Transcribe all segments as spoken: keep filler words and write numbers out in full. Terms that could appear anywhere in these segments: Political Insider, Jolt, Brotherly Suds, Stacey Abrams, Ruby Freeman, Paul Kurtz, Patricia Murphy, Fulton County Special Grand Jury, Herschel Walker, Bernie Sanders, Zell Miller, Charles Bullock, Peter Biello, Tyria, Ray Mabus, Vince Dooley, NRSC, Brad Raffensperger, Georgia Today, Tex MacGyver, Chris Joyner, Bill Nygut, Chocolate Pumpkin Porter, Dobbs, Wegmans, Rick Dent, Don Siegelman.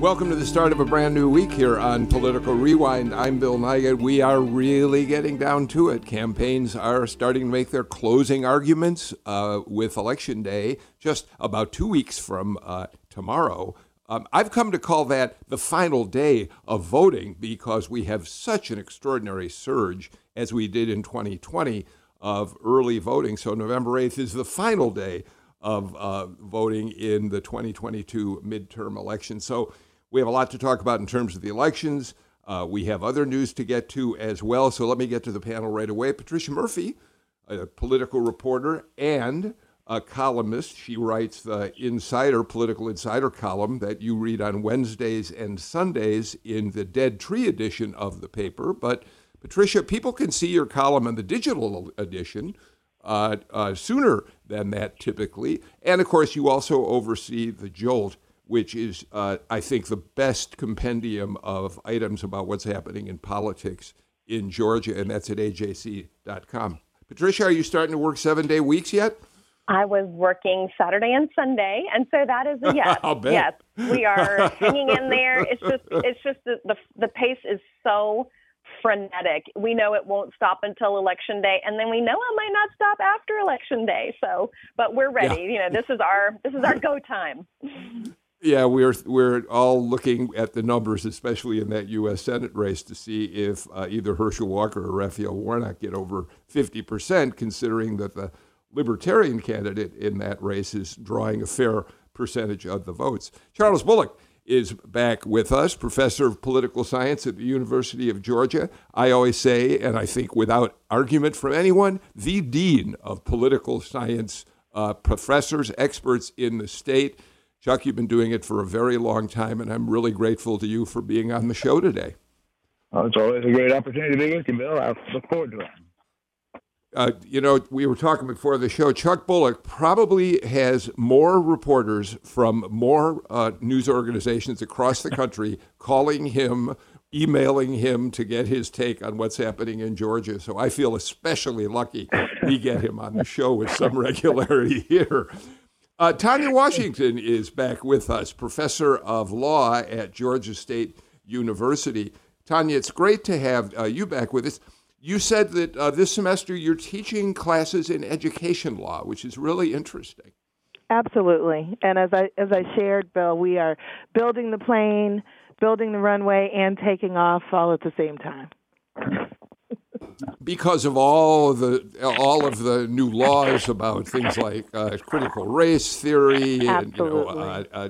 Welcome to the start of a brand new week here on Political Rewind. I'm Bill Nygut. We are really getting down to it. Campaigns are starting to make their closing arguments uh, with Election Day just about two weeks from uh, tomorrow. Um, I've come to call that the final day of voting because we have such an extraordinary surge, as we did in twenty twenty, of early voting. So November eighth is the final day of uh, voting in the twenty twenty-two midterm election. So we have a lot to talk about in terms of the elections. Uh, we have other news to get to as well. So let me get to the panel right away. Patricia Murphy, a political reporter and a columnist. She writes the Insider, Political Insider column that you read on Wednesdays and Sundays in the Dead Tree edition of the paper. But Patricia, people can see your column in the digital edition uh, uh, sooner than that typically. And of course, you also oversee the Jolt, which is, uh, I think, the best compendium of items about what's happening in politics in Georgia, and that's at A J C dot com. Patricia, are you starting to work seven-day weeks yet? I was working Saturday and Sunday, and so that is a yes. I'll bet. Yes, we are hanging in there. It's just, it's just the, the the pace is so frenetic. We know it won't stop until Election Day, and then we know it might not stop after Election Day. So, but we're ready. Yeah. You know, this is our this is our go time. Yeah, we're we're all looking at the numbers, especially in that U S Senate race, to see if uh, either Herschel Walker or Raphael Warnock get over fifty percent, considering that the Libertarian candidate in that race is drawing a fair percentage of the votes. Charles Bullock is back with us, professor of political science at the University of Georgia. I always say, and I think without argument from anyone, the dean of political science uh, professors, experts in the state. Chuck, you've been doing it for a very long time, and I'm really grateful to you for being on the show today. Well, it's always a great opportunity to be with you, Bill. I look forward to it. Uh, you know, we were talking before the show, Chuck Bullock probably has more reporters from more uh, news organizations across the country calling him, emailing him to get his take on what's happening in Georgia. So I feel especially lucky we get him on the show with some regularity here. Uh, Tanya Washington is back with us, professor of law at Georgia State University. Tanya, it's great to have uh, you back with us. You said that uh, this semester you're teaching classes in education law, which is really interesting. Absolutely. And as I as I shared, Bill, we are building the plane, building the runway, and taking off all at the same time. Because of all the all of the new laws about things like uh, critical race theory and, you know, uh, uh,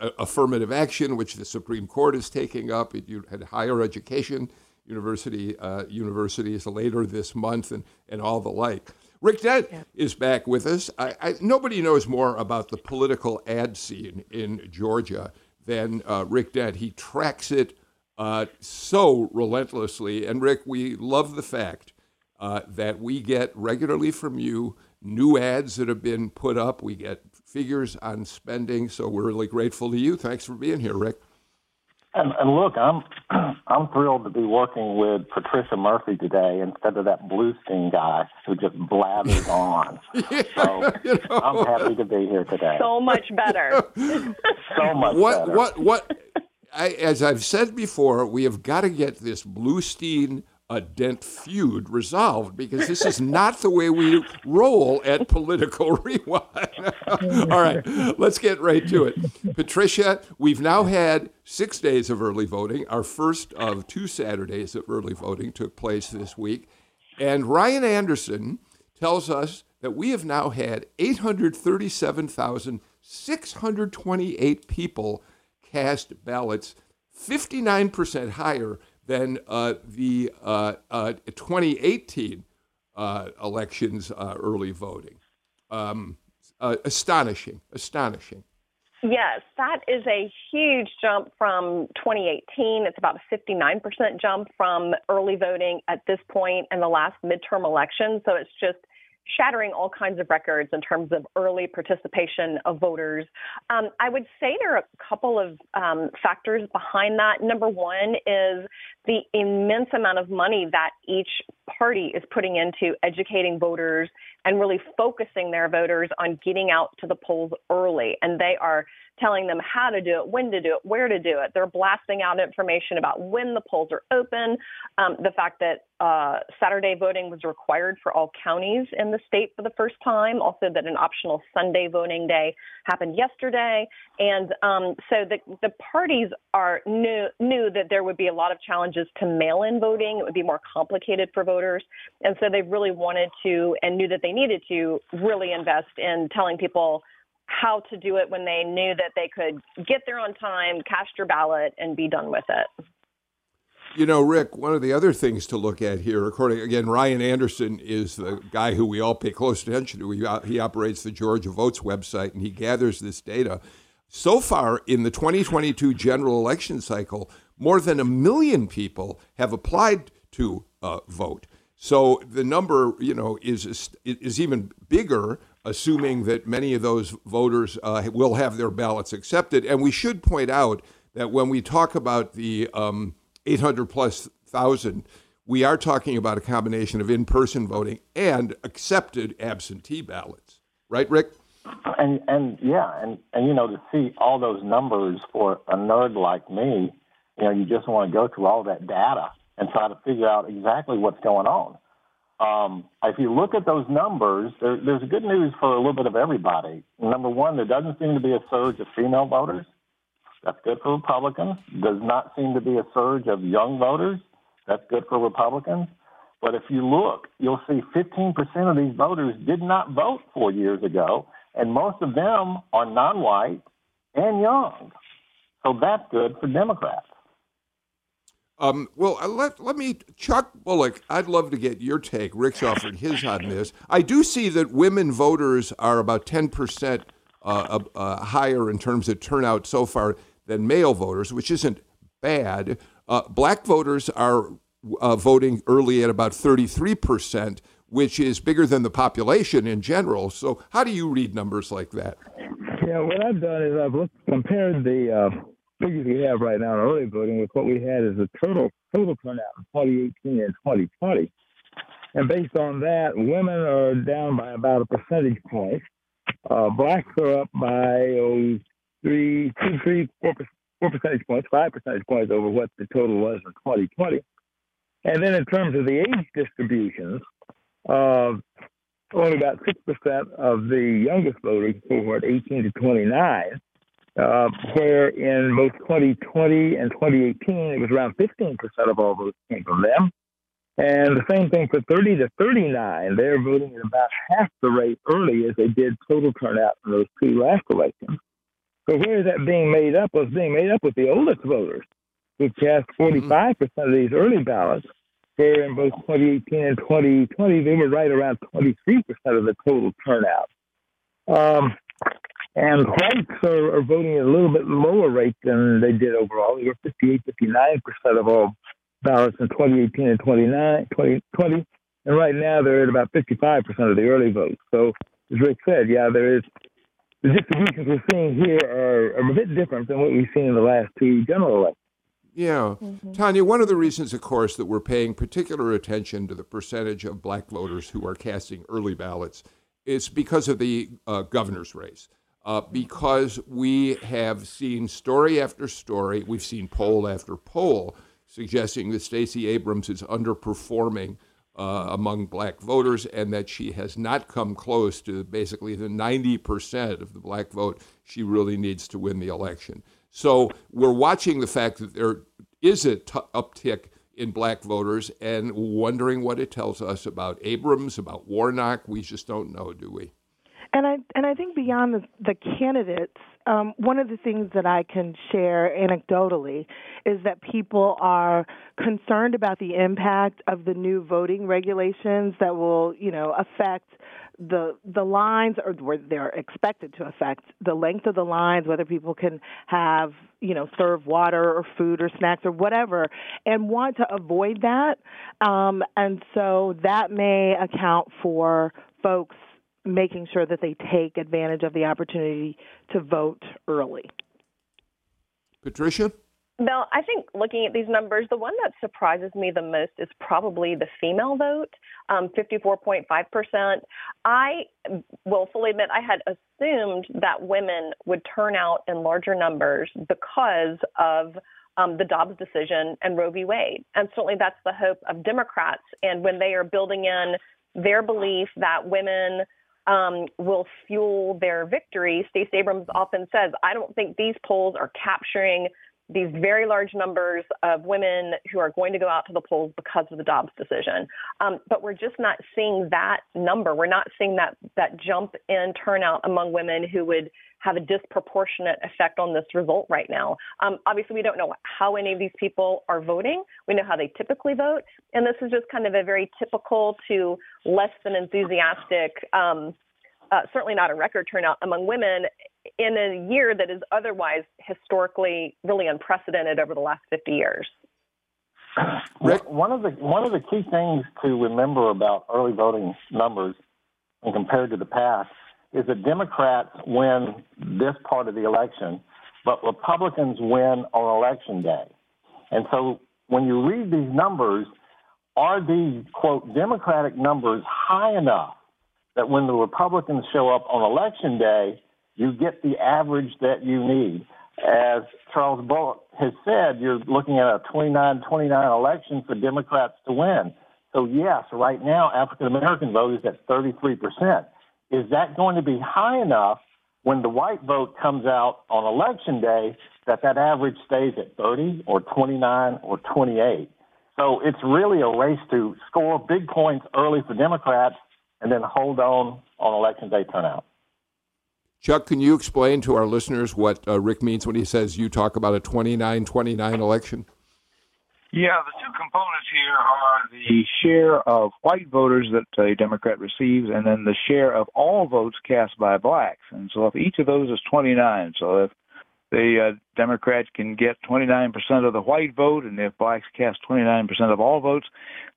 uh, affirmative action, which the Supreme Court is taking up at, at higher education University uh, universities later this month, and, and all the like. Rick Dent yeah. is back with us. I, I, nobody knows more about the political ad scene in Georgia than uh, Rick Dent. He tracks it uh, so relentlessly. And Rick, we love the fact uh, that we get regularly from you new ads that have been put up. We get figures on spending. So we're really grateful to you. Thanks for being here, Rick. And, and look, I'm I'm thrilled to be working with Patricia Murphy today instead of that Bluestein guy who just blathers on. yeah, so you know. I'm happy to be here today. So much better. so much what, better. What what what? As I've said before, we have got to get this Bluestein uh, Dent feud resolved because this is not the way we roll at Political Rewind. All right, let's get right to it. Patricia, we've now had six days of early voting. Our first of two Saturdays of early voting took place this week. And Ryan Anderson tells us that we have now had eight hundred thirty-seven thousand six hundred twenty-eight people cast ballots, fifty-nine percent higher than uh, the uh, uh, twenty eighteen uh, elections uh, early voting. Um, uh, astonishing, astonishing. Yes, that is a huge jump from twenty eighteen. It's about a fifty-nine percent jump from early voting at this point in the last midterm election. So it's just shattering all kinds of records in terms of early participation of voters. Um, I would say there are a couple of um, factors behind that. Number one is the immense amount of money that each party is putting into educating voters and really focusing their voters on getting out to the polls early. And they are telling them how to do it, when to do it, where to do it. They're blasting out information about when the polls are open, um, the fact that uh, Saturday voting was required for all counties in the state for the first time, also that an optional Sunday voting day happened yesterday. And um, so the, the parties are knew, knew that there would be a lot of challenges to mail-in voting. It would be more complicated for voters. And so they really wanted to and knew that they needed to really invest in telling people how to do it when they knew that they could get there on time, cast your ballot, and be done with it. You know, Rick, one of the other things to look at here, according, again, Ryan Anderson is the guy who we all pay close attention to. He, he operates the Georgia Votes website, and he gathers this data. So far in the twenty twenty-two general election cycle, more than a million people have applied to uh, vote. So the number, you know, is is even bigger, assuming that many of those voters uh, will have their ballots accepted. And we should point out that when we talk about the um, eight hundred plus thousand, we are talking about a combination of in-person voting and accepted absentee ballots. Right, Rick? And, and yeah, and, and, you know, to see all those numbers for a nerd like me, you know, you just want to go through all that data and try to figure out exactly what's going on. Um, if you look at those numbers, there, there's good news for a little bit of everybody. Number one, there doesn't seem to be a surge of female voters. That's good for Republicans. Does not seem to be a surge of young voters. That's good for Republicans. But if you look, you'll see fifteen percent of these voters did not vote four years ago, and most of them are non-white and young. So that's good for Democrats. Um, well, let let me, Chuck Bullock, I'd love to get your take. Rick's offered his on this. I do see that women voters are about ten percent uh, uh, higher in terms of turnout so far than male voters, which isn't bad. Uh, black voters are uh, voting early at about thirty-three percent, which is bigger than the population in general. So how do you read numbers like that? Yeah, what I've done is I've looked, compared the uh... figures we have right now in early voting with what we had as the total total turnout in twenty eighteen and twenty twenty. And based on that, women are down by about a percentage point. Uh, blacks are up by oh, three, two, three, four, four percentage points, five percentage points over what the total was in twenty twenty. And then in terms of the age distributions, uh, only about six percent of the youngest voters cohort, eighteen to twenty-nine, Uh, where in both twenty twenty and twenty eighteen, it was around fifteen percent of all votes came from them. And the same thing for thirty to thirty-nine. They're voting at about half the rate early as they did total turnout in those two last elections. So where is that being made up? Well, it's being made up with the oldest voters, who cast forty-five percent of these early ballots, where in both twenty eighteen and twenty twenty, they were right around twenty-three percent of the total turnout. Um... And whites are, are voting at a little bit lower rate than they did overall. They were fifty-eight, fifty-nine percent of all ballots in twenty eighteen and twenty twenty. And right now they're at about fifty-five percent of the early votes. So as Rick said, yeah, there is the distributions we're seeing here are, are a bit different than what we've seen in the last two general elections. Yeah. Mm-hmm. Tanya, one of the reasons, of course, that we're paying particular attention to the percentage of black voters who are casting early ballots is because of the uh, governor's race. Uh, because we have seen story after story, we've seen poll after poll suggesting that Stacey Abrams is underperforming uh, among black voters and that she has not come close to basically the ninety percent of the black vote she really needs to win the election. So we're watching the fact that there is a t- uptick in black voters and wondering what it tells us about Abrams, about Warnock. We just don't know, do we? And I and I think beyond the, the candidates, um, one of the things that I can share anecdotally is that people are concerned about the impact of the new voting regulations that will, you know, affect the the lines, or where they're expected to affect the length of the lines, whether people can have, you know, serve water or food or snacks or whatever, and want to avoid that. Um, and so that may account for folks making sure that they take advantage of the opportunity to vote early. Patricia? Well, I think looking at these numbers, the one that surprises me the most is probably the female vote, um, fifty-four point five percent. I will fully admit I had assumed that women would turn out in larger numbers because of Um, the Dobbs decision and Roe v. Wade. And certainly that's the hope of Democrats. And when they are building in their belief that women um, will fuel their victory, Stacey Abrams often says, I don't think these polls are capturing these very large numbers of women who are going to go out to the polls because of the Dobbs decision. Um, but we're just not seeing that number. We're not seeing that that jump in turnout among women who would have a disproportionate effect on this result right now. Um, obviously, we don't know how any of these people are voting. We know how they typically vote. And this is just kind of a very typical to less than enthusiastic, um, uh, certainly not a record turnout among women in a year that is otherwise historically really unprecedented over the last fifty years. Rick? One of the, one of the key things to remember about early voting numbers when compared to the past is that Democrats win this part of the election, but Republicans win on Election Day. And so when you read these numbers, are these, quote, Democratic numbers high enough that when the Republicans show up on Election Day, you get the average that you need? As Charles Bullock has said, you're looking at a twenty-nine twenty-nine election for Democrats to win. So, yes, right now, African-American vote is at thirty-three percent. Is that going to be high enough when the white vote comes out on Election Day that that average stays at thirty or twenty-nine or twenty-eight? So it's really a race to score big points early for Democrats and then hold on on Election Day turnout. Chuck, can you explain to our listeners what uh, Rick means when he says you talk about a twenty-nine twenty-nine election? Yeah, the two components here are the share of white voters that a Democrat receives and then the share of all votes cast by blacks. And so if each of those is twenty-nine, so if the uh, Democrat can get twenty-nine percent of the white vote and if blacks cast twenty-nine percent of all votes,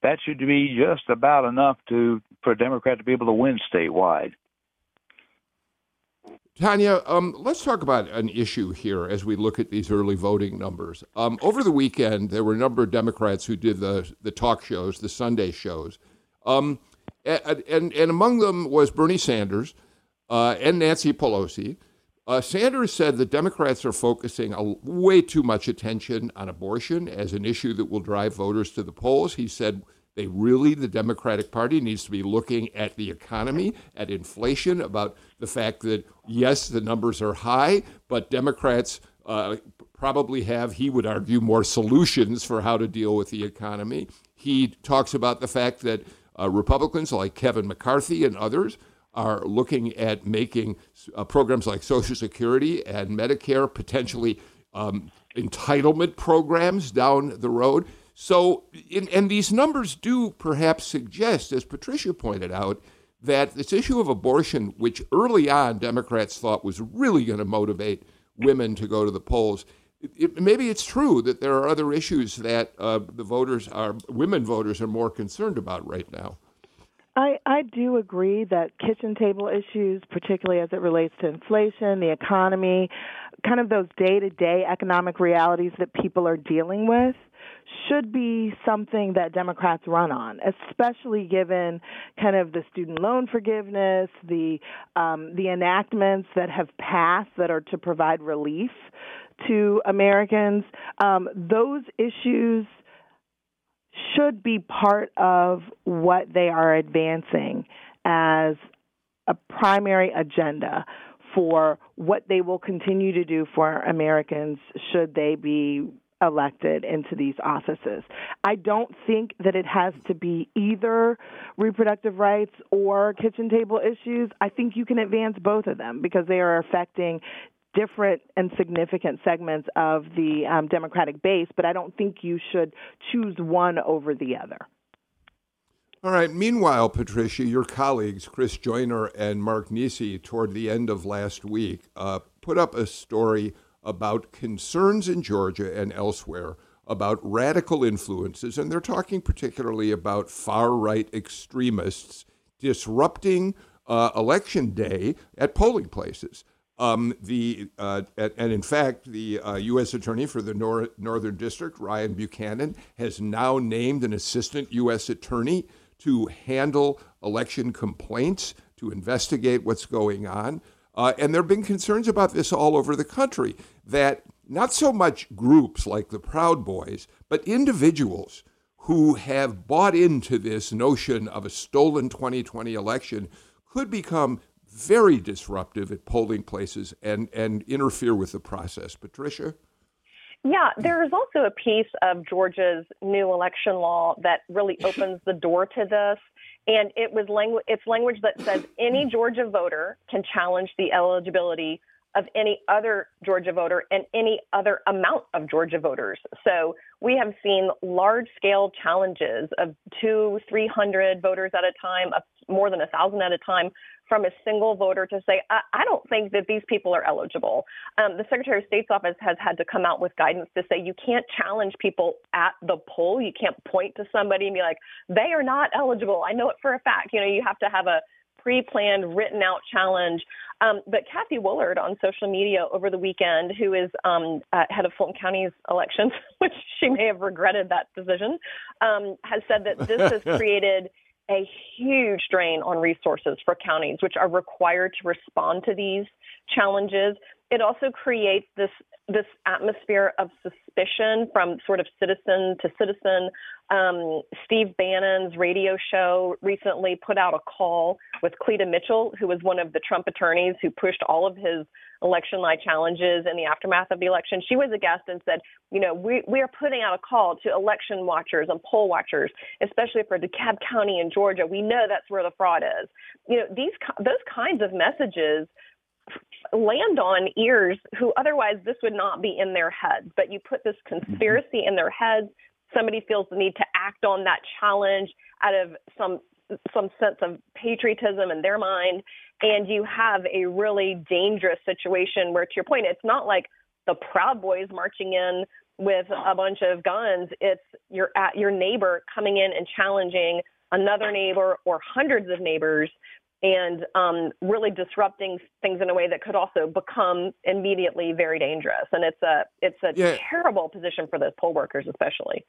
that should be just about enough to for a Democrat to be able to win statewide. Tanya, um, let's talk about an issue here as we look at these early voting numbers. Um, over the weekend, there were a number of Democrats who did the the talk shows, the Sunday shows, um, and, and and among them was Bernie Sanders uh, and Nancy Pelosi. Uh, Sanders said that Democrats are focusing a, way too much attention on abortion as an issue that will drive voters to the polls. He said they really, the Democratic Party needs to be looking at the economy, at inflation, about the fact that, yes, the numbers are high, but Democrats uh, probably have, he would argue, more solutions for how to deal with the economy. He talks about the fact that uh, Republicans like Kevin McCarthy and others are looking at making uh, programs like Social Security and Medicare, potentially um, entitlement programs down the road. So, in, and these numbers do perhaps suggest, as Patricia pointed out, that this issue of abortion, which early on Democrats thought was really going to motivate women to go to the polls, it, it, maybe it's true that there are other issues that uh, the voters are, women voters are more concerned about right now. I, I do agree that kitchen table issues, particularly as it relates to inflation, the economy, kind of those day-to-day economic realities that people are dealing with, should be something that Democrats run on, especially given kind of the student loan forgiveness, the um, the enactments that have passed that are to provide relief to Americans. Um, those issues should be part of what they are advancing as a primary agenda for what they will continue to do for Americans should they be elected into these offices. I don't think that it has to be either reproductive rights or kitchen table issues. I think you can advance both of them because they are affecting different and significant segments of the um, Democratic base, but I don't think you should choose one over the other. All right. Meanwhile, Patricia, your colleagues, Chris Joyner and Mark Nisi, toward the end of last week, uh, put up a story about concerns in Georgia and elsewhere about radical influences, and they're talking particularly about far-right extremists disrupting uh, election day at polling places. Um, the uh, and in fact, the uh, U S Attorney for the Nor- Northern District, Ryan Buchanan, has now named an assistant U S attorney to handle election complaints, to investigate what's going on. Uh, and there have been concerns about this all over the country, that not so much groups like the Proud Boys, but individuals who have bought into this notion of a stolen twenty twenty election could become very disruptive at polling places and, and interfere with the process. Patricia? Yeah, there is also a piece of Georgia's new election law that really opens the door to this. And it was langu- it's language that says any Georgia voter can challenge the eligibility of any other Georgia voter and any other amount of Georgia voters. So we have seen large-scale challenges of two, three hundred voters at a time, up more than a thousand at a time, from a single voter to say, I, I don't think that these people are eligible. Um, the Secretary of State's office has had to come out with guidance to say you can't challenge people at the poll. You can't point to somebody and be like, they are not eligible. I know it for a fact. You know, you have to have a pre-planned, written-out challenge. Um, but Kathy Willard on social media over the weekend, who is um, uh, head of Fulton County's elections, which she may have regretted that decision, um, has said that this has created a huge drain on resources for counties, which are required to respond to these challenges. It also creates this this atmosphere of suspicion from sort of citizen to citizen. Um, Steve Bannon's radio show recently put out a call with Cleta Mitchell, who was one of the Trump attorneys who pushed all of his election lie challenges in the aftermath of the election. She was a guest and said, you know, we, we are putting out a call to election watchers and poll watchers, especially for DeKalb County in Georgia. We know that's where the fraud is. You know, these those kinds of messages land on ears who otherwise this would not be in their heads. But you put this conspiracy in their heads. Somebody feels the need to act on that challenge out of some some sense of patriotism in their mind. And you have a really dangerous situation where, to your point, it's not like the Proud Boys marching in with a bunch of guns. It's your, your neighbor coming in and challenging another neighbor or hundreds of neighbors and um, really disrupting things in a way that could also become immediately very dangerous. And it's a it's a yeah. terrible position for those poll workers, especially.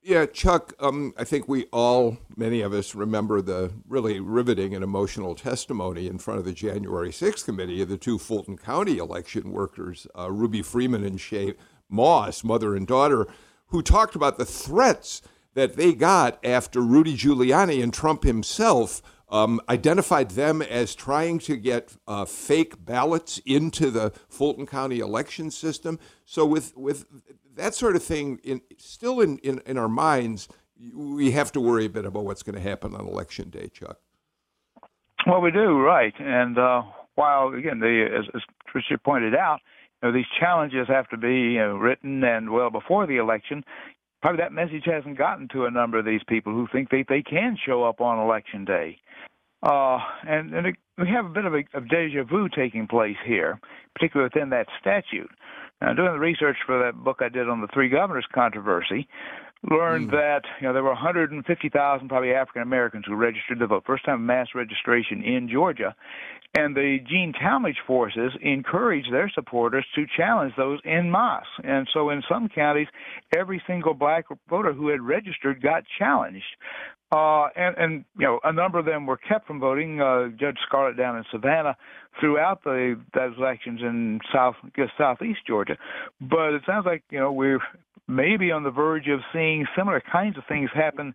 Yeah, Chuck, um, I think we all, many of us, remember the really riveting and emotional testimony in front of the January sixth committee of the two Fulton County election workers, uh, Ruby Freeman and Shea Moss, mother and daughter, who talked about the threats that they got after Rudy Giuliani and Trump himself Um, identified them as trying to get uh, fake ballots into the Fulton County election system. So with with that sort of thing in, still in, in, in our minds, we have to worry a bit about what's going to happen on Election Day, Chuck. Well, we do, right. And uh, while, again, the, as, as Patricia pointed out, you know, these challenges have to be you know, written and well before the election. Probably that message hasn't gotten to a number of these people who think they, they can show up on Election Day. Uh, and and it, we have a bit of a of deja vu taking place here, particularly within that statute. Now, doing the research for that book I did on the three governors controversy, learned mm. that you know there were one hundred fifty thousand probably African-Americans who registered to vote, first time mass registration in Georgia. And the Gene Talmadge forces encouraged their supporters to challenge those en masse. And so in some counties, every single black voter who had registered got challenged. Uh, and, and, you know, a number of them were kept from voting. Uh, Judge Scarlett down in Savannah throughout the those elections in South, I guess, Southeast Georgia. But it sounds like, you know, we're maybe on the verge of seeing similar kinds of things happen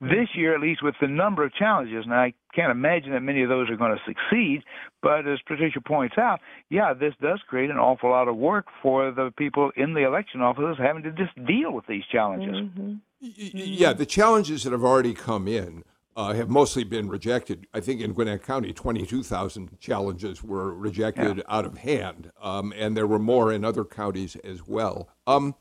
this year, at least with the number of challenges. And I can't imagine that many of those are going to succeed. But as Patricia points out, yeah, this does create an awful lot of work for the people in the election offices having to just deal with these challenges. Mm-hmm. Yeah, the challenges that have already come in uh, have mostly been rejected. I think in Gwinnett County, twenty-two thousand challenges were rejected yeah. out of hand, um, and there were more in other counties as well. Um,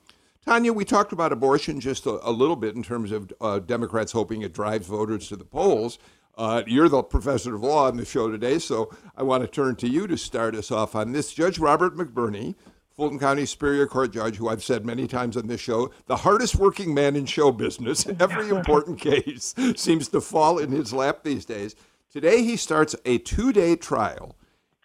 Tanya, we talked about abortion just a, a little bit in terms of uh, Democrats hoping it drives voters to the polls. Uh, you're the professor of law on the show today, so I want to turn to you to start us off on this. Judge Robert McBurney, Fulton County Superior Court judge, who I've said many times on this show, the hardest working man in show business, every important case seems to fall in his lap these days. Today he starts a two-day trial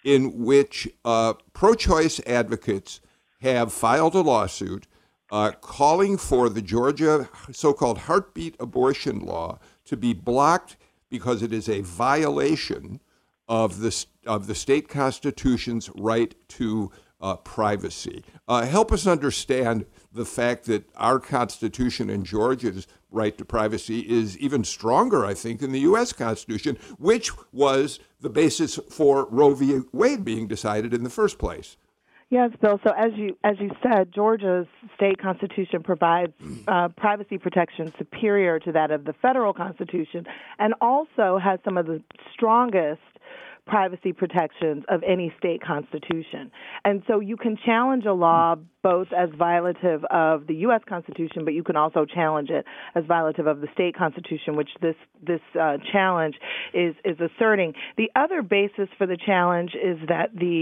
in which uh, pro-choice advocates have filed a lawsuit Uh, calling for the Georgia so-called heartbeat abortion law to be blocked because it is a violation of the, of the state constitution's right to uh, privacy. Uh, help us understand the fact that our Constitution and Georgia's right to privacy is even stronger, I think, than the U S Constitution, which was the basis for Roe v. Wade being decided in the first place. Yes, Bill. So as you as you said, Georgia's state constitution provides uh, privacy protection superior to that of the federal constitution, and also has some of the strongest privacy protections of any state constitution. And so you can challenge a law both as violative of the U S Constitution, but you can also challenge it as violative of the state constitution, which this this uh, challenge is is asserting. The other basis for the challenge is that the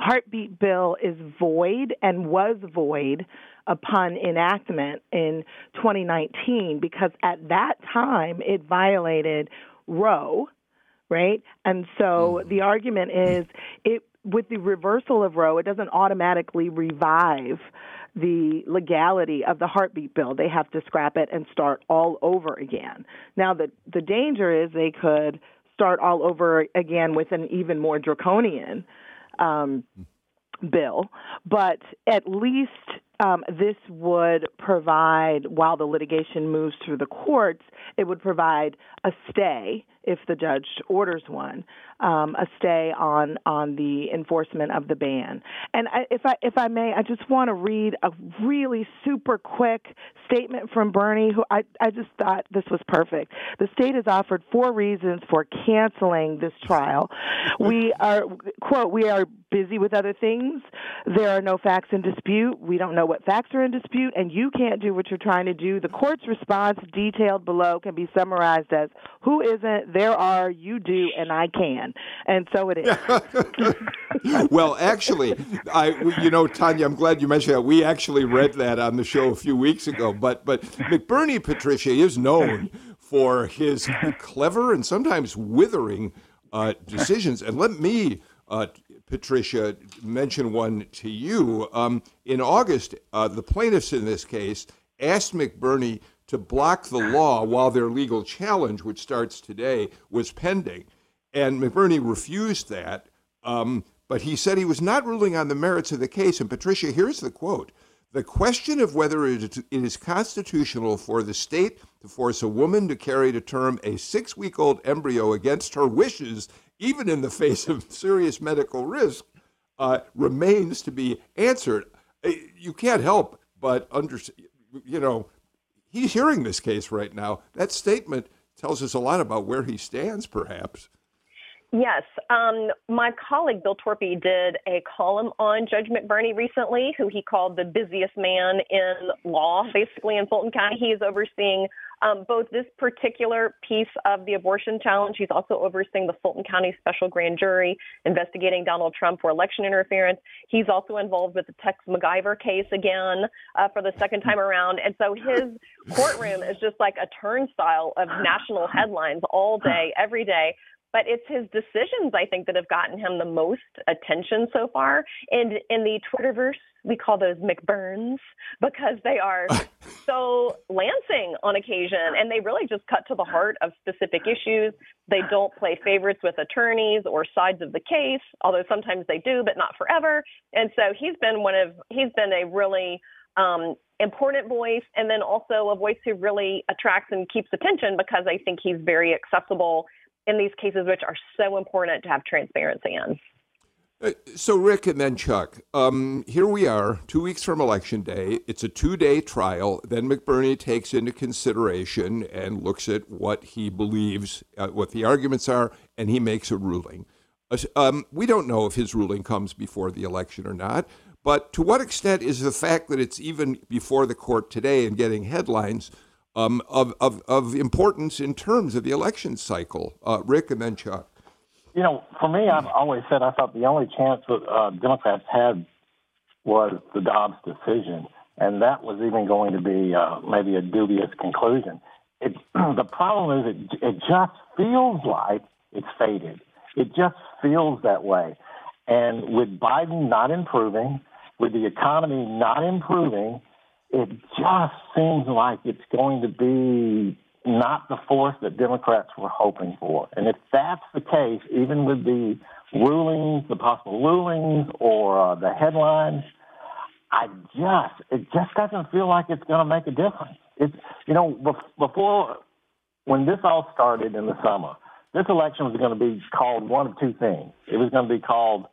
heartbeat bill is void and was void upon enactment in twenty nineteen because at that time it violated Roe, right? And so the argument is it with the reversal of Roe, it doesn't automatically revive the legality of the heartbeat bill. They have to scrap it and start all over again. Now, the, the danger is they could start all over again with an even more draconian Um, bill, but at least um, this would provide, while the litigation moves through the courts, it would provide a stay, if the judge orders one, um, a stay on, on the enforcement of the ban. And I, if I if I may, I just want to read a really super quick statement from Bernie, who I, I just thought this was perfect. The state has offered four reasons for canceling this trial. We are, quote, we are busy with other things. There are no facts in dispute. We don't know what facts are in dispute, and you can't do what you're trying to do. The court's response, detailed below, can be summarized as, who isn't, there are, you do, and I can. And so it is. Well, actually, I, you know, Tanya, I'm glad you mentioned that. We actually read that on the show a few weeks ago. But, but McBurney, Patricia, is known for his clever and sometimes withering uh, decisions. And let me, uh, Patricia, mention one to you. Um, in August, uh, the plaintiffs in this case asked McBurney to block the law while their legal challenge, which starts today, was pending. And McBurney refused that, um, but he said he was not ruling on the merits of the case. And Patricia, here's the quote. The question of whether it is constitutional for the state to force a woman to carry to term a six-week-old embryo against her wishes, even in the face of serious medical risk, uh, remains to be answered. You can't help but understand, you know, he's hearing this case right now. That statement tells us a lot about where he stands, perhaps. Yes. Um, my colleague, Bill Torpy, did a column on Judge McBurney recently, who he called the busiest man in law, basically, in Fulton County. He is overseeing um, both this particular piece of the abortion challenge. He's also overseeing the Fulton County Special Grand Jury investigating Donald Trump for election interference. He's also involved with the Tex MacGyver case again uh, for the second time around. And so his courtroom is just like a turnstile of national headlines all day, every day. But it's his decisions, I think, that have gotten him the most attention so far. And in the Twitterverse, we call those McBurns because they are so lancing on occasion. And they really just cut to the heart of specific issues. They don't play favorites with attorneys or sides of the case, although sometimes they do, but not forever. And so he's been one of he's been a really um, important voice, and then also a voice who really attracts and keeps attention because I think he's very accessible in these cases, which are so important to have transparency in. Uh, so, Rick, and then Chuck, um, here we are, two weeks from Election Day. It's a two-day trial. Then McBurney takes into consideration and looks at what he believes, uh, what the arguments are, and he makes a ruling. Uh, um, we don't know if his ruling comes before the election or not, but to what extent is the fact that it's even before the court today and getting headlines um, of, of, of importance in terms of the election cycle? Uh, Rick, and then Chuck. You know, for me, I've always said I thought the only chance that uh, Democrats had was the Dobbs decision, and that was even going to be uh, maybe a dubious conclusion. It, the problem is it, it just feels like it's faded. It just feels that way. And with Biden not improving, with the economy not improving, it just seems like it's going to be not the force that Democrats were hoping for. And if that's the case, even with the rulings, the possible rulings, or uh, the headlines, I just, it just doesn't feel like it's going to make a difference. It's, you know, before, when this all started in the summer, this election was going to be called one of two things. It was going to be called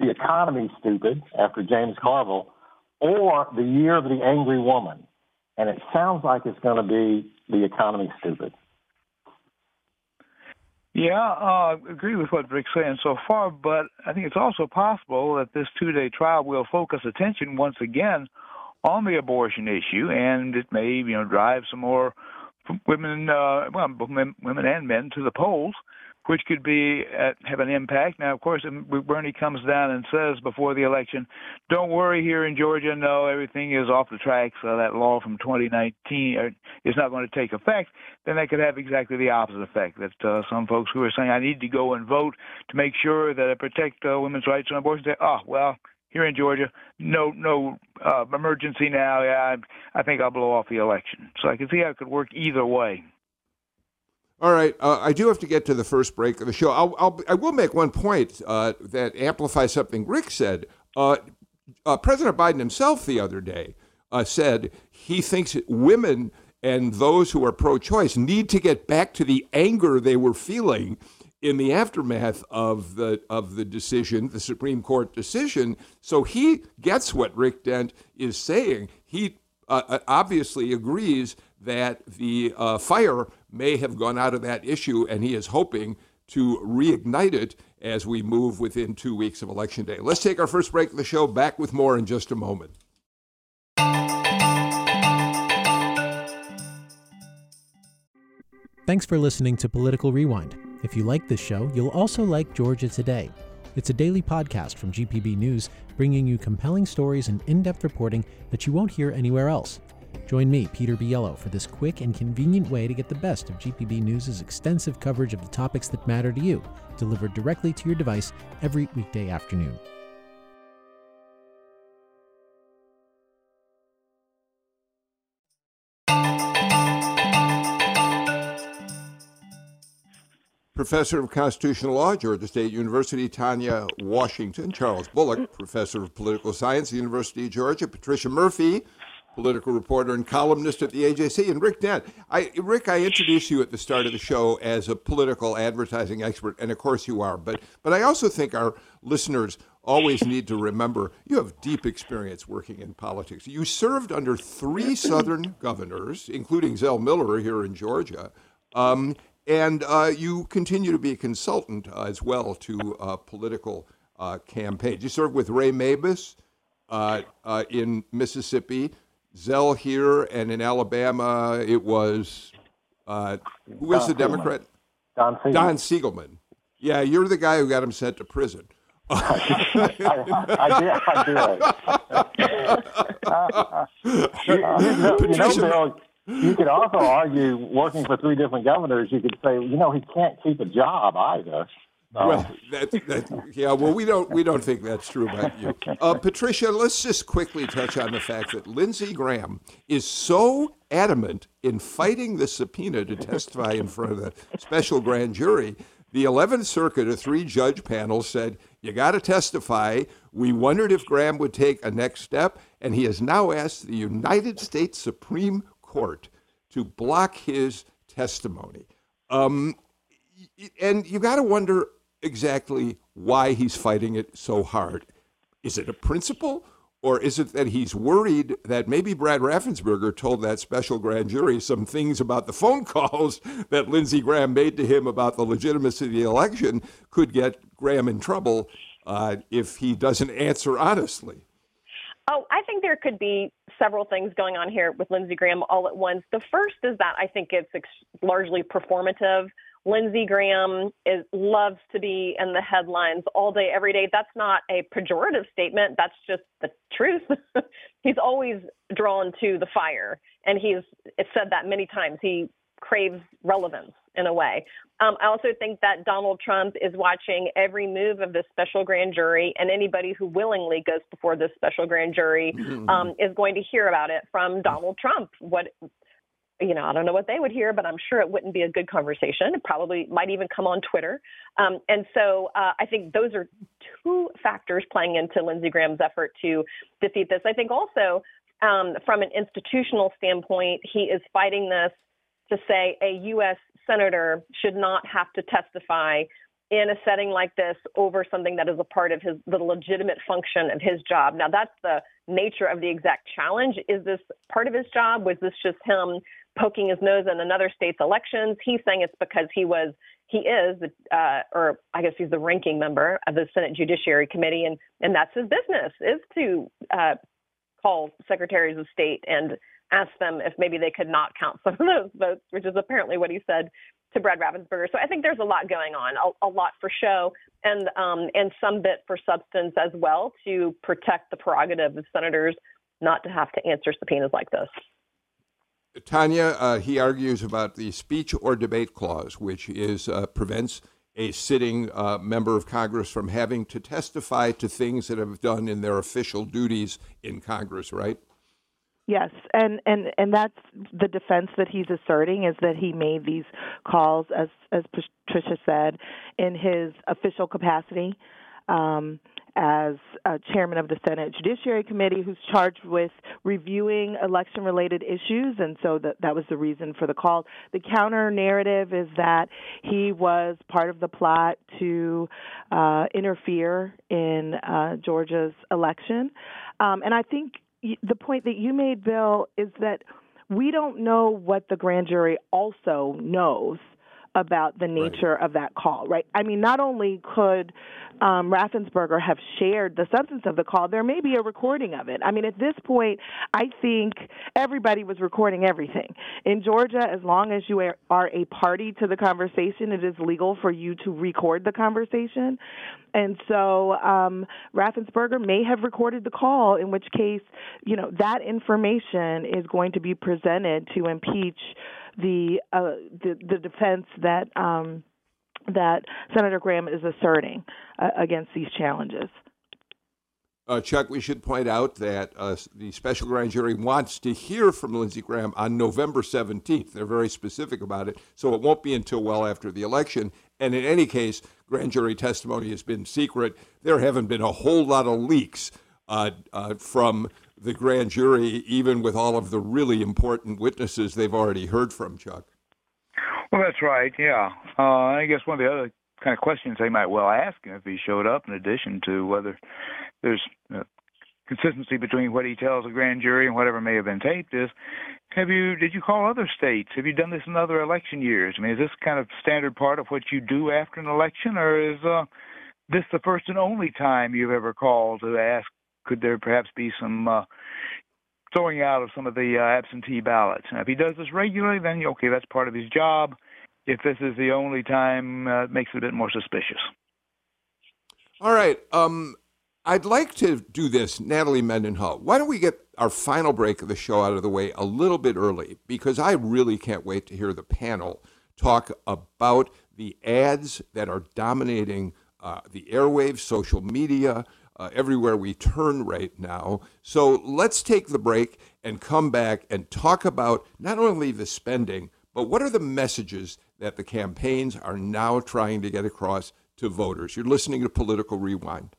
the economy stupid, after James Carville, or the year of the angry woman. And it sounds like it's going to be the economy stupid. Yeah, I uh, agree with what Rick's saying so far, but I think it's also possible that this two-day trial will focus attention once again on the abortion issue, and it may, you know, drive some more women, uh, well, women and men to the polls, which could be uh, have an impact. Now, of course, if Bernie comes down and says before the election, don't worry here in Georgia, no, everything is off the tracks, so that law from twenty nineteen is not going to take effect, then that could have exactly the opposite effect, that uh, some folks who are saying, I need to go and vote to make sure that I protect uh, women's rights on abortion, say, oh, well, here in Georgia, no no uh, emergency now, yeah, I, I think I'll blow off the election. So I can see how it could work either way. All right. Uh, I do have to get to the first break of the show. I'll, I'll, I will make one point uh, that amplifies something Rick said. Uh, uh, President Biden himself the other day uh, said he thinks women and those who are pro-choice need to get back to the anger they were feeling in the aftermath of the of the decision, the Supreme Court decision. So he gets what Rick Dent is saying. He uh, obviously agrees that the uh, fire may have gone out of that issue, and he is hoping to reignite it as we move within two weeks of Election Day. Let's take our first break of the show. Back with more in just a moment. Thanks for listening to Political Rewind. If you like this show, you'll also like Georgia Today. It's a daily podcast from G P B News, bringing you compelling stories and in-depth reporting that you won't hear anywhere else. Join me, Peter Biello, for this quick and convenient way to get the best of G P B News' extensive coverage of the topics that matter to you, delivered directly to your device every weekday afternoon. Professor of Constitutional Law, Georgia State University, Tanya Washington, Charles Bullock, Professor of Political Science, University of Georgia, Patricia Murphy, political reporter and columnist at the A J C, and Rick Dent. I, Rick, I introduced you at the start of the show as a political advertising expert, and of course you are, but but I also think our listeners always need to remember you have deep experience working in politics. You served under three Southern governors, including Zell Miller here in Georgia, um, and uh, you continue to be a consultant uh, as well to uh, political uh, campaigns. You served with Ray Mabus uh, uh, in Mississippi, Zell here, and in Alabama, it was, uh, who was Don the Democrat? Don Siegelman. Don Siegelman. Yeah, you're the guy who got him sent to prison. I, I, I did. I did. you, you, know, you know, Bill, you could also argue, working for three different governors, you could say, you know, he can't keep a job either. Oh. Well, that, that, yeah. Well, we don't we don't think that's true about you, uh, Patricia. Let's just quickly touch on the fact that Lindsey Graham is so adamant in fighting the subpoena to testify in front of the special grand jury. The eleventh Circuit, a three-judge panel, said you got to testify. We wondered if Graham would take a next step, and he has now asked the United States Supreme Court to block his testimony. Um, and you got to wonder exactly why he's fighting it so hard. Is it a principle, or is it that he's worried that maybe Brad Raffensperger told that special grand jury some things about the phone calls that Lindsey Graham made to him about the legitimacy of the election could get Graham in trouble uh, if he doesn't answer honestly? Oh, I think there could be several things going on here with Lindsey Graham all at once. The first is that I think it's ex- largely performative. Lindsey Graham is, loves to be in the headlines all day, every day. That's not a pejorative statement. That's just the truth. He's always drawn to the fire, and he's said that many times. He craves relevance in a way. Um, I also think that Donald Trump is watching every move of this special grand jury, and anybody who willingly goes before this special grand jury mm-hmm. um, is going to hear about it from Donald Trump. What You know, I don't know what they would hear, but I'm sure it wouldn't be a good conversation. It probably might even come on Twitter. Um, and so uh, I think those are two factors playing into Lindsey Graham's effort to defeat this. I think also um, from an institutional standpoint, he is fighting this to say a U S senator should not have to testify in a setting like this over something that is a part of his the legitimate function of his job. Now, that's the nature of the exact challenge. Is this part of his job? Was this just him poking his nose in another state's elections? He's saying it's because he was, he is, uh, or I guess he's the ranking member of the Senate Judiciary Committee, and and that's his business, is to uh, call secretaries of state and ask them if maybe they could not count some of those votes, which is apparently what he said to Brad Raffensperger. So I think there's a lot going on, a, a lot for show and um, and some bit for substance as well, to protect the prerogative of senators not to have to answer subpoenas like this. Tanya, uh, he argues about the speech or debate clause, which is uh, prevents a sitting uh, member of Congress from having to testify to things that have done in their official duties in Congress, right? Yes, and, and, and that's the defense that he's asserting, is that he made these calls, as as Patricia said, in his official capacity um, as uh, chairman of the Senate Judiciary Committee, who's charged with reviewing election-related issues, and so that, that was the reason for the call. The counter-narrative is that he was part of the plot to uh, interfere in uh, Georgia's election, um, and I think the point that you made, Bill, is that we don't know what the grand jury also knows about the nature right. of that call, right? I mean, not only could um, Raffensperger have shared the substance of the call, there may be a recording of it. I mean, at this point, I think everybody was recording everything. In Georgia, as long as you are a party to the conversation, it is legal for you to record the conversation. And so um, Raffensperger may have recorded the call, in which case, you know, that information is going to be presented to impeach the uh, the, the defense that um, that Senator Graham is asserting uh, against these challenges. Uh, Chuck, we should point out that uh, the special grand jury wants to hear from Lindsey Graham on November seventeenth. They're very specific about it, so it won't be until well after the election. And in any case, grand jury testimony has been secret. There haven't been a whole lot of leaks uh, uh, from the grand jury, even with all of the really important witnesses they've already heard from, Chuck. Well, that's right, yeah. Uh, I guess one of the other kind of questions they might well ask him if he showed up, in addition to whether there's uh, consistency between what he tells the grand jury and whatever may have been taped, is, have you, did you call other states? Have you done this in other election years? I mean, is this kind of standard part of what you do after an election, or is uh, this the first and only time you've ever called to ask, could there perhaps be some uh, throwing out of some of the uh, absentee ballots? Now, if he does this regularly, then, okay, that's part of his job. If this is the only time, uh, it makes it a bit more suspicious. All right. Um, I'd like to do this, Natalie Mendenhall. Why don't we get our final break of the show out of the way a little bit early, because I really can't wait to hear the panel talk about the ads that are dominating uh, the airwaves, social media, Uh, everywhere we turn right now. So let's take the break and come back and talk about not only the spending, but what are the messages that the campaigns are now trying to get across to voters. You're listening to Political Rewind.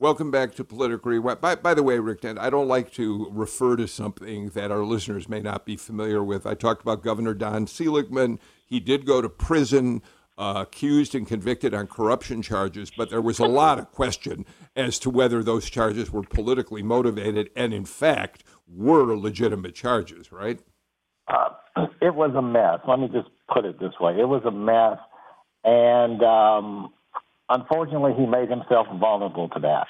Welcome back to Political Rewind. By, by the way, Rick Dent, I don't like to refer to something that our listeners may not be familiar with. I talked about Governor Don Siegelman. He did go to prison, uh, accused and convicted on corruption charges, but there was a lot of question as to whether those charges were politically motivated and, in fact, were legitimate charges, right? Uh, it was a mess. Let me just put it this way. It was a mess, and um, unfortunately, he made himself vulnerable to that.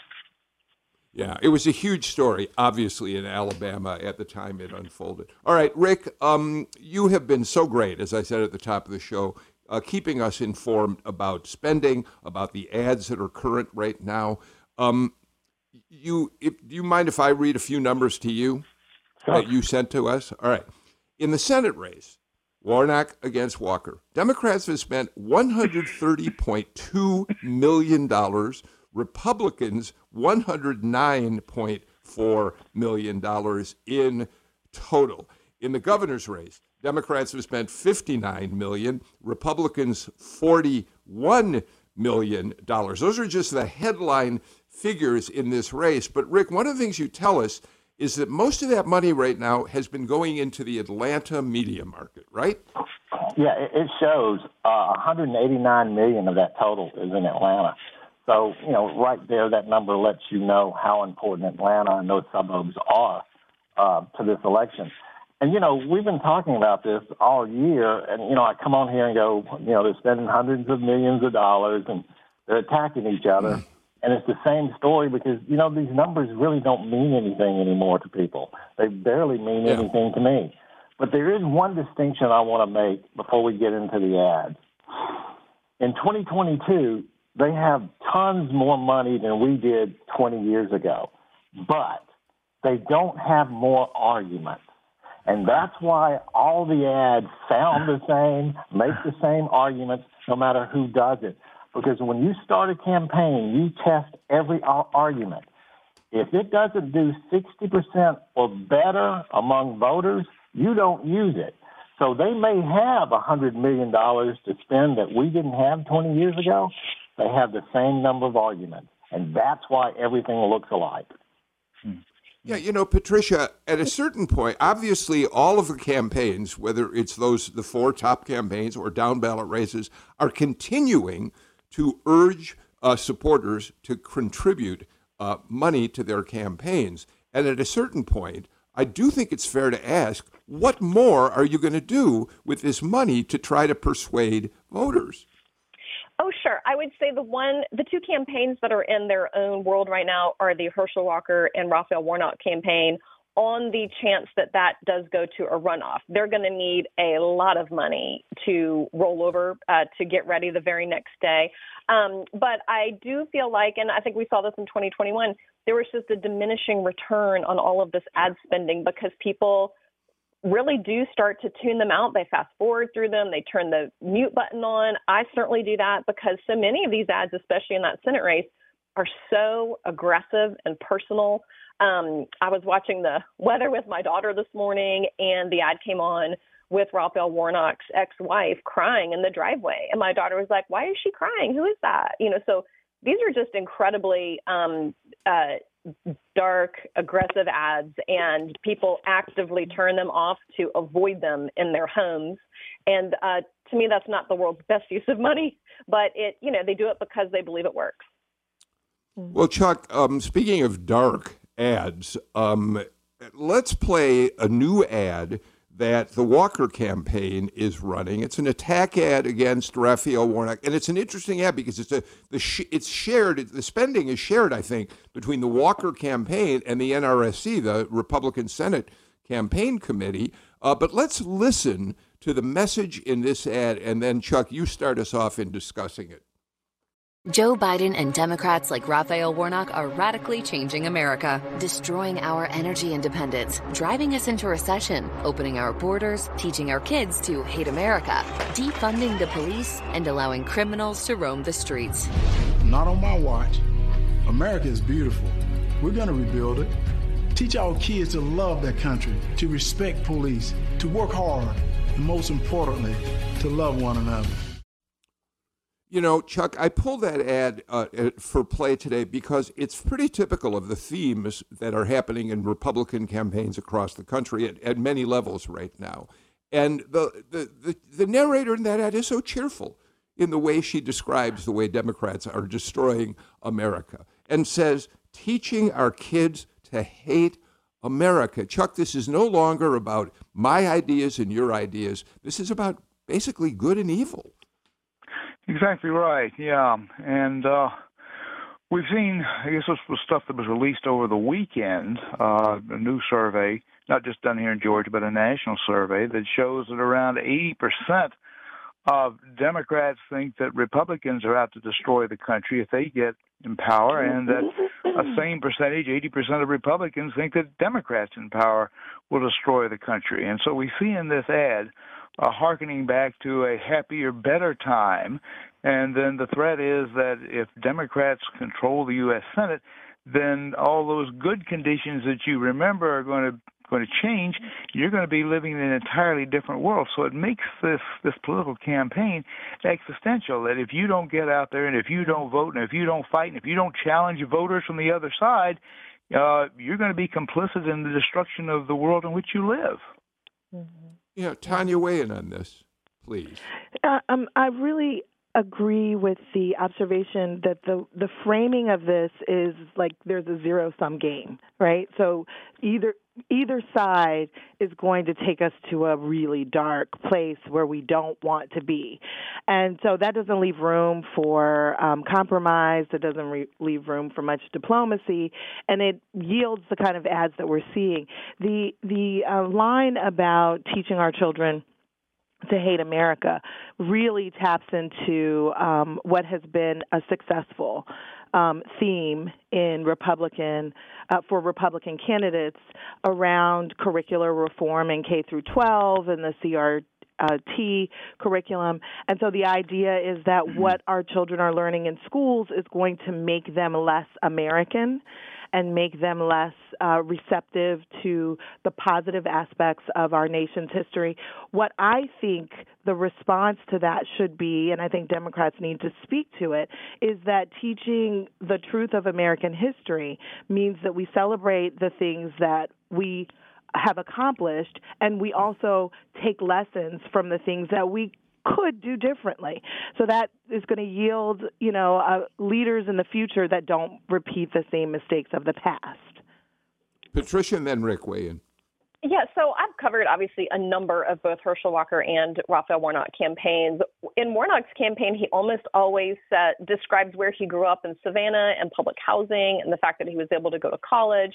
Yeah, it was a huge story, obviously, in Alabama at the time it unfolded. All right, Rick, um, you have been so great, as I said at the top of the show, uh, keeping us informed about spending, about the ads that are current right now. Um, you, if, do you mind if I read a few numbers to you Sure. that you sent to us? All right. In the Senate race, Warnock against Walker, Democrats have spent one hundred thirty point two million dollars, Republicans one hundred nine point four million dollars in total. In the governor's race, Democrats have spent fifty-nine million dollars, Republicans forty-one million dollars. Those are just the headline figures in this race. But, Rick, one of the things you tell us is that most of that money right now has been going into the Atlanta media market, right? Yeah, it shows uh, one hundred eighty-nine million dollars of that total is in Atlanta. So, you know, right there, that number lets you know how important Atlanta and those suburbs are uh, to this election. And, you know, we've been talking about this all year, and, you know, I come on here and go, you know, they're spending hundreds of millions of dollars, and they're attacking each other. Mm. And it's the same story because, you know, these numbers really don't mean anything anymore to people. They barely mean yeah. anything to me. But there is one distinction I want to make before we get into the ads. In twenty twenty-two, they have tons more money than we did twenty years ago. But they don't have more arguments. And that's why all the ads sound the same, make the same arguments, no matter who does it. Because when you start a campaign, you test every argument. If it doesn't do sixty percent or better among voters, you don't use it. So they may have one hundred million dollars to spend that we didn't have twenty years ago. They have the same number of arguments, and that's why everything looks alike. Yeah, you know, Patricia, at a certain point, obviously all of the campaigns, whether it's those the four top campaigns or down-ballot races, are continuing to urge uh, supporters to contribute uh, money to their campaigns. And at a certain point, I do think it's fair to ask, what more are you going to do with this money to try to persuade voters? Oh, sure. I would say the one, the two campaigns that are in their own world right now are the Herschel Walker and Raphael Warnock campaign, on the chance that that does go to a runoff. They're going to need a lot of money to roll over uh, to get ready the very next day. Um, but I do feel like, and I think we saw this in twenty twenty-one, there was just a diminishing return on all of this ad spending because people really do start to tune them out. They fast forward through them. They turn the mute button on. I certainly do that because so many of these ads, especially in that Senate race, are so aggressive and personal. Um, I was watching the weather with my daughter this morning, and the ad came on with Raphael Warnock's ex-wife crying in the driveway. And my daughter was like, why is she crying? Who is that? You know, so these are just incredibly um, uh, dark, aggressive ads, and people actively turn them off to avoid them in their homes. And uh, to me, that's not the world's best use of money, but it, you know, they do it because they believe it works. Well, Chuck, um, speaking of dark ads. Um, let's play a new ad that the Walker campaign is running. It's an attack ad against Raphael Warnock, and it's an interesting ad because it's a the sh- it's shared. The spending is shared, I think, between the Walker campaign and the N R S C, the Republican Senate Campaign Committee. Uh, but let's listen to the message in this ad, and then Chuck, you start us off in discussing it. Joe Biden and Democrats like Raphael Warnock are radically changing America, destroying our energy independence, driving us into recession, opening our borders, teaching our kids to hate America, defunding the police, and allowing criminals to roam the streets. Not on my watch. America is beautiful. We're going to rebuild it. Teach our kids to love their country, to respect police, to work hard, and most importantly, to love one another. You know, Chuck, I pulled that ad uh, for play today because it's pretty typical of the themes that are happening in Republican campaigns across the country at, at many levels right now. And the, the, the, the narrator in that ad is so cheerful in the way she describes the way Democrats are destroying America and says, teaching our kids to hate America. Chuck, this is no longer about my ideas and your ideas. This is about basically good and evil. Exactly right, yeah. And uh, we've seen, I guess this was stuff that was released over the weekend, uh, a new survey, not just done here in Georgia, but a national survey that shows that around eighty percent of Democrats think that Republicans are out to destroy the country if they get in power, and that a same percentage, eighty percent of Republicans, think that Democrats in power will destroy the country. And so we see in this ad, Uh, hearkening back to a happier, better time. And then the threat is that if Democrats control the U S. Senate, then all those good conditions that you remember are going to going to change. You're going to be living in an entirely different world. So it makes this, this political campaign existential, that if you don't get out there and if you don't vote and if you don't fight and if you don't challenge voters from the other side, uh, you're going to be complicit in the destruction of the world in which you live. Mm-hmm. Yeah, Tanya, weigh in on this, please. Uh, um, I really agree with the observation that the, the framing of this is like there's a zero-sum game, right? So either either side is going to take us to a really dark place where we don't want to be. And so that doesn't leave room for um, compromise. That doesn't re- leave room for much diplomacy. And it yields the kind of ads that we're seeing. The, the uh, line about teaching our children to hate America really taps into um, what has been a successful um, theme in Republican uh, for Republican candidates around curricular reform in K through twelve and the C R T Uh, T curriculum. And so the idea is that what our children are learning in schools is going to make them less American and make them less uh, receptive to the positive aspects of our nation's history. What I think the response to that should be, and I think Democrats need to speak to it, is that teaching the truth of American history means that we celebrate the things that we have accomplished, and we also take lessons from the things that we could do differently. So that is going to yield, you know, uh, leaders in the future that don't repeat the same mistakes of the past. Patricia and then Rick weigh in. Yeah, so I've covered, obviously, a number of both Herschel Walker and Raphael Warnock campaigns. In Warnock's campaign, he almost always uh, describes where he grew up in Savannah and public housing and the fact that he was able to go to college.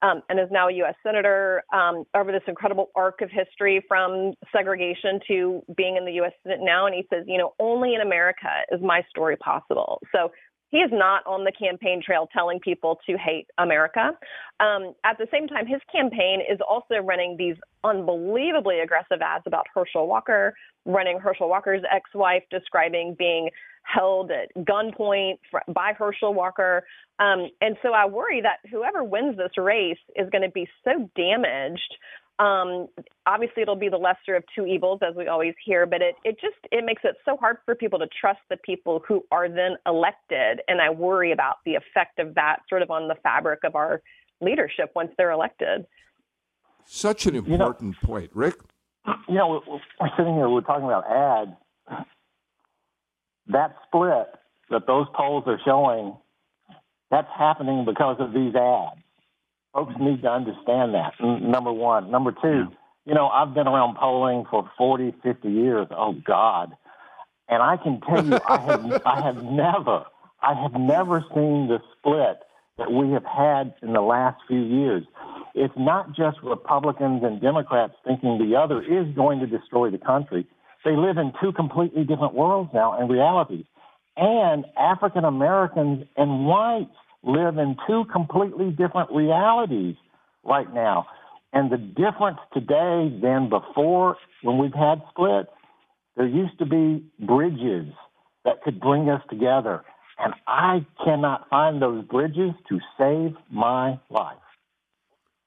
Um, and is now a U S senator, um, over this incredible arc of history from segregation to being in the U S Senate now. And he says, you know, only in America is my story possible. So he is not on the campaign trail telling people to hate America. Um, at the same time, his campaign is also running these unbelievably aggressive ads about Herschel Walker, running Herschel Walker's ex-wife, describing being held at gunpoint by Herschel Walker. Um, and so I worry that whoever wins this race is going to be so damaged. Um, obviously, it'll be the lesser of two evils, as we always hear, but it, it just it makes it so hard for people to trust the people who are then elected. And I worry about the effect of that sort of on the fabric of our leadership once they're elected. Such an important you know, point. Rick? You know, we're, we're sitting here, we're talking about ads. That split that those polls are showing, that's happening because of these ads. Folks need to understand that, number one. Number two, you know, I've been around polling for forty, fifty years. Oh, God. And I can tell you I have I have never, I have never seen the split that we have had in the last few years. It's not just Republicans and Democrats thinking the other is going to destroy the country. They live in two completely different worlds now and realities. And African Americans and whites live in two completely different realities right now. And the difference today than before, when we've had splits, there used to be bridges that could bring us together. And I cannot find those bridges to save my life.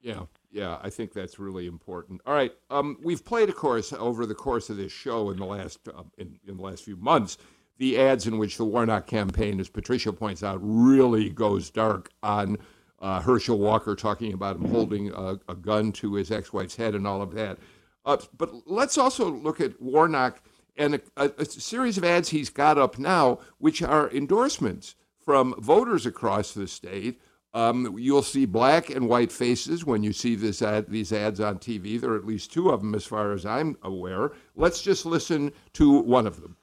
Yeah. Yeah, I think that's really important. All right, um, we've played, of course, over the course of this show in the last uh, in, in the last few months, the ads in which the Warnock campaign, as Patricia points out, really goes dark on uh, Herschel Walker talking about him holding a, a gun to his ex-wife's head and all of that. Uh, but let's also look at Warnock and a, a, a series of ads he's got up now, which are endorsements from voters across the state. Um, you'll see black and white faces when you see this ad, these ads on T V. There are at least two of them, as far as I'm aware. Let's just listen to one of them.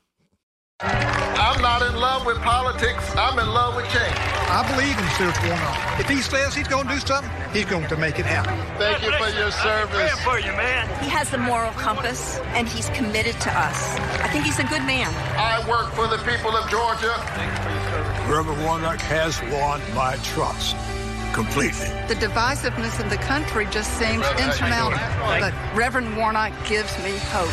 I'm not in love with politics. I'm in love with change. I believe in Sheriff Warnock. If he says he's going to do something, he's going to make it happen. Thank you for your service. I'm for you, man. He has the moral compass, and he's committed to us. I think he's a good man. I work for the people of Georgia. Thank you for your service. Reverend Warnock has won my trust completely. The divisiveness in the country just seems Reverend, insurmountable, but Reverend Warnock gives me hope.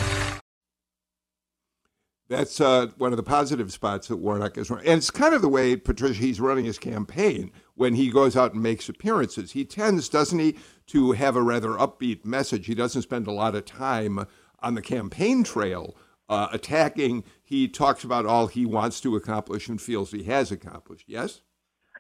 That's uh, one of the positive spots that Warnock is running. And it's kind of the way, Patricia, he's running his campaign when he goes out and makes appearances. He tends, doesn't he, to have a rather upbeat message. He doesn't spend a lot of time on the campaign trail Uh, attacking. He talks about all he wants to accomplish and feels he has accomplished. Yes?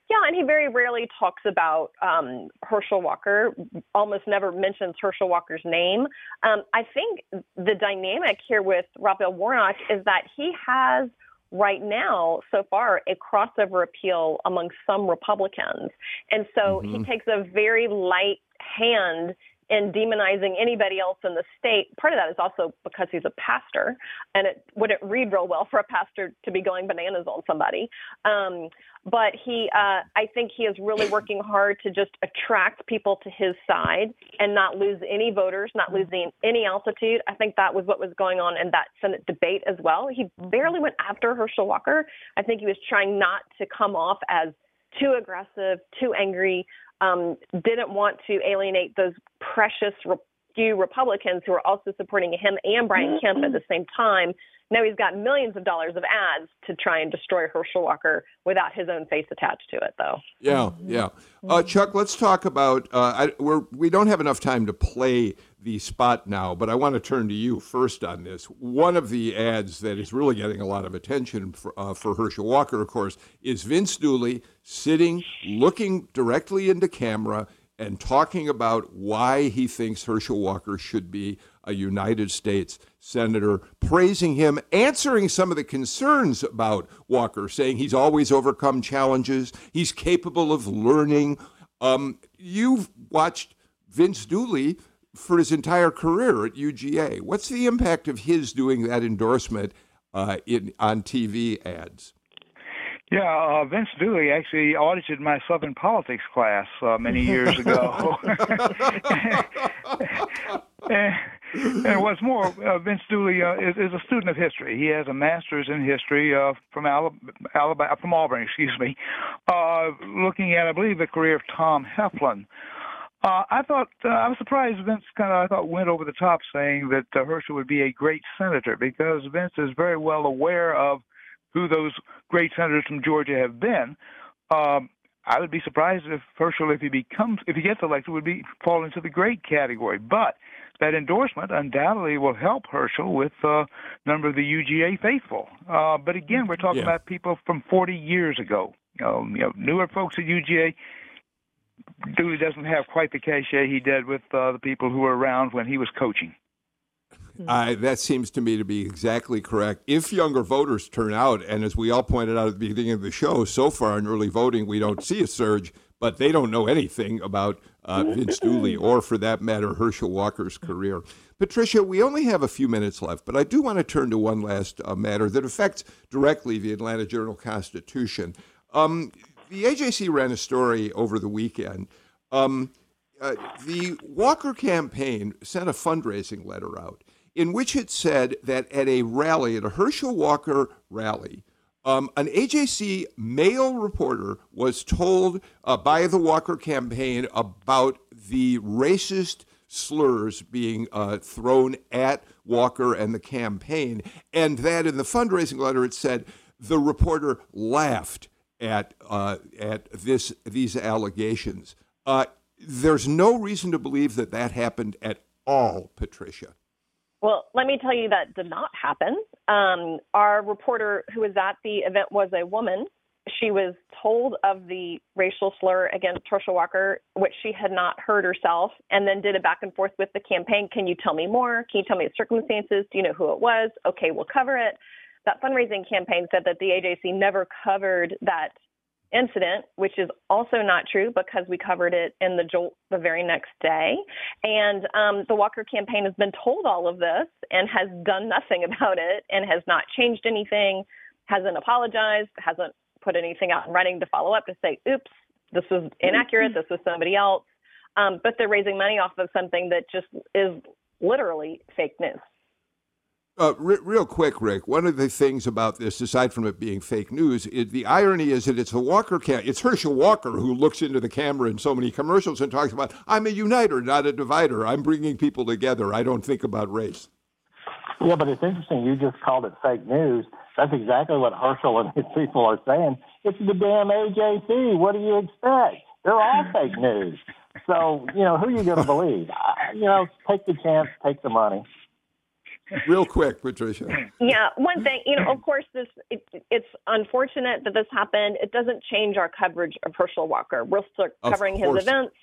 Yeah, and he very rarely talks about um, Herschel Walker, almost never mentions Herschel Walker's name. Um, I think the dynamic here with Raphael Warnock is that he has right now, so far, a crossover appeal among some Republicans. And so mm-hmm. he takes a very light hand in demonizing anybody else in the state. Part of that is also because he's a pastor, and it wouldn't read real well for a pastor to be going bananas on somebody. Um, but he, uh, I think he is really working hard to just attract people to his side and not lose any voters, not losing any altitude. I think that was what was going on in that Senate debate as well. He barely went after Herschel Walker. I think he was trying not to come off as too aggressive, too angry, Um, didn't want to alienate those precious re- few Republicans who are also supporting him and Brian Kemp at the same time. Now he's got millions of dollars of ads to try and destroy Herschel Walker without his own face attached to it, though. Yeah, yeah. Uh, Chuck, let's talk about, uh, I, we're, we don't have enough time to play the spot now, but I want to turn to you first on this. One of the ads that is really getting a lot of attention for, uh, for Herschel Walker, of course, is Vince Dooley sitting, looking directly into camera and talking about why he thinks Herschel Walker should be a United States senator, praising him, answering some of the concerns about Walker, saying he's always overcome challenges, he's capable of learning. Um, you've watched Vince Dooley for his entire career at U G A. What's the impact of his doing that endorsement uh, in on T V ads? Yeah, uh, Vince Dooley actually audited my Southern politics class uh, many years ago. and, and what's more, uh, Vince Dooley uh, is, is a student of history. He has a master's in history uh, from Alabama, from Auburn, excuse me, uh, looking at, I believe, the career of Tom Heflin. Uh, I thought uh, I was surprised Vince kind of I thought went over the top saying that uh, Herschel would be a great senator, because Vince is very well aware of who those great senators from Georgia have been. Um, I would be surprised if Herschel, if he becomes, if he gets elected, would be fall into the great category. But that endorsement undoubtedly will help Herschel with a uh, number of the U G A faithful. Uh, but again, we're talking yeah. about people from forty years ago. Um, you know, newer folks at U G A. Dooley doesn't have quite the cachet he did with uh, the people who were around when he was coaching. Uh, that seems to me to be exactly correct. If younger voters turn out, and as we all pointed out at the beginning of the show, so far in early voting, we don't see a surge, but they don't know anything about uh, Vince Dooley or, for that matter, Herschel Walker's career. Patricia, we only have a few minutes left, but I do want to turn to one last uh, matter that affects directly the Atlanta Journal-Constitution. Um, the A J C ran a story over the weekend. Um, uh, the Walker campaign sent a fundraising letter out in which it said that at a rally, at a Herschel Walker rally, um, an A J C male reporter was told uh, by the Walker campaign about the racist slurs being uh, thrown at Walker and the campaign, and that in the fundraising letter it said the reporter laughed at uh, at this these allegations. Uh, there's no reason to believe that that happened at all, Patricia. Well, let me tell you, that did not happen. Um, our reporter who was at the event was a woman. She was told of the racial slur against Herschel Walker, which she had not heard herself, and then did a back and forth with the campaign. Can you tell me more? Can you tell me the circumstances? Do you know who it was? Okay, we'll cover it. That fundraising campaign said that the A J C never covered that incident, which is also not true because we covered it in the Jolt the very next day. And um, the Walker campaign has been told all of this and has done nothing about it and has not changed anything, hasn't apologized, hasn't put anything out in writing to follow up to say, oops, this was inaccurate, this was somebody else. Um, but they're raising money off of something that just is literally fake news. Uh, re- real quick, Rick, one of the things about this, aside from it being fake news, is the irony is that it's the Walker cam- it's Herschel Walker who looks into the camera in so many commercials and talks about, I'm a uniter, not a divider. I'm bringing people together. I don't think about race. Yeah, but it's interesting. You just called it fake news. That's exactly what Herschel and his people are saying. It's the damn A J C. What do you expect? They're all fake news. So, you know, who are you going to believe? I, you know, take the chance, take the money. Real quick, Patricia. Yeah, one thing, you know, of course, this it, it's unfortunate that this happened. It doesn't change our coverage of Herschel Walker. We're still covering his events.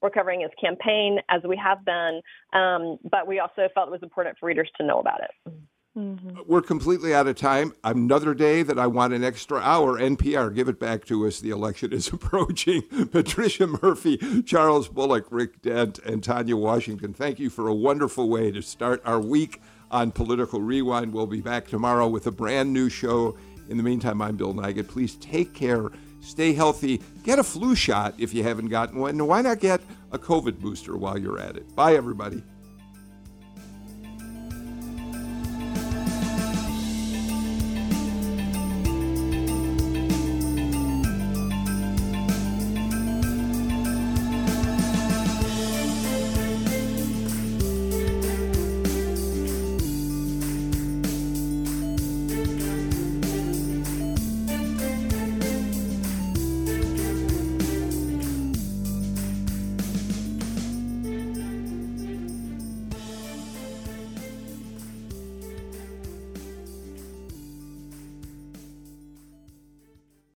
We're covering his campaign, as we have been. Um, but we also felt it was important for readers to know about it. Mm-hmm. We're completely out of time. Another day that I want an extra hour. N P R, give it back to us. The election is approaching. Patricia Murphy, Charles Bullock, Rick Dent, and Tanya Washington, thank you for a wonderful way to start our week on Political Rewind. We'll be back tomorrow with a brand new show. In the meantime, I'm Bill Nygut. Please take care. Stay healthy. Get a flu shot if you haven't gotten one. And why not get a COVID booster while you're at it? Bye, everybody.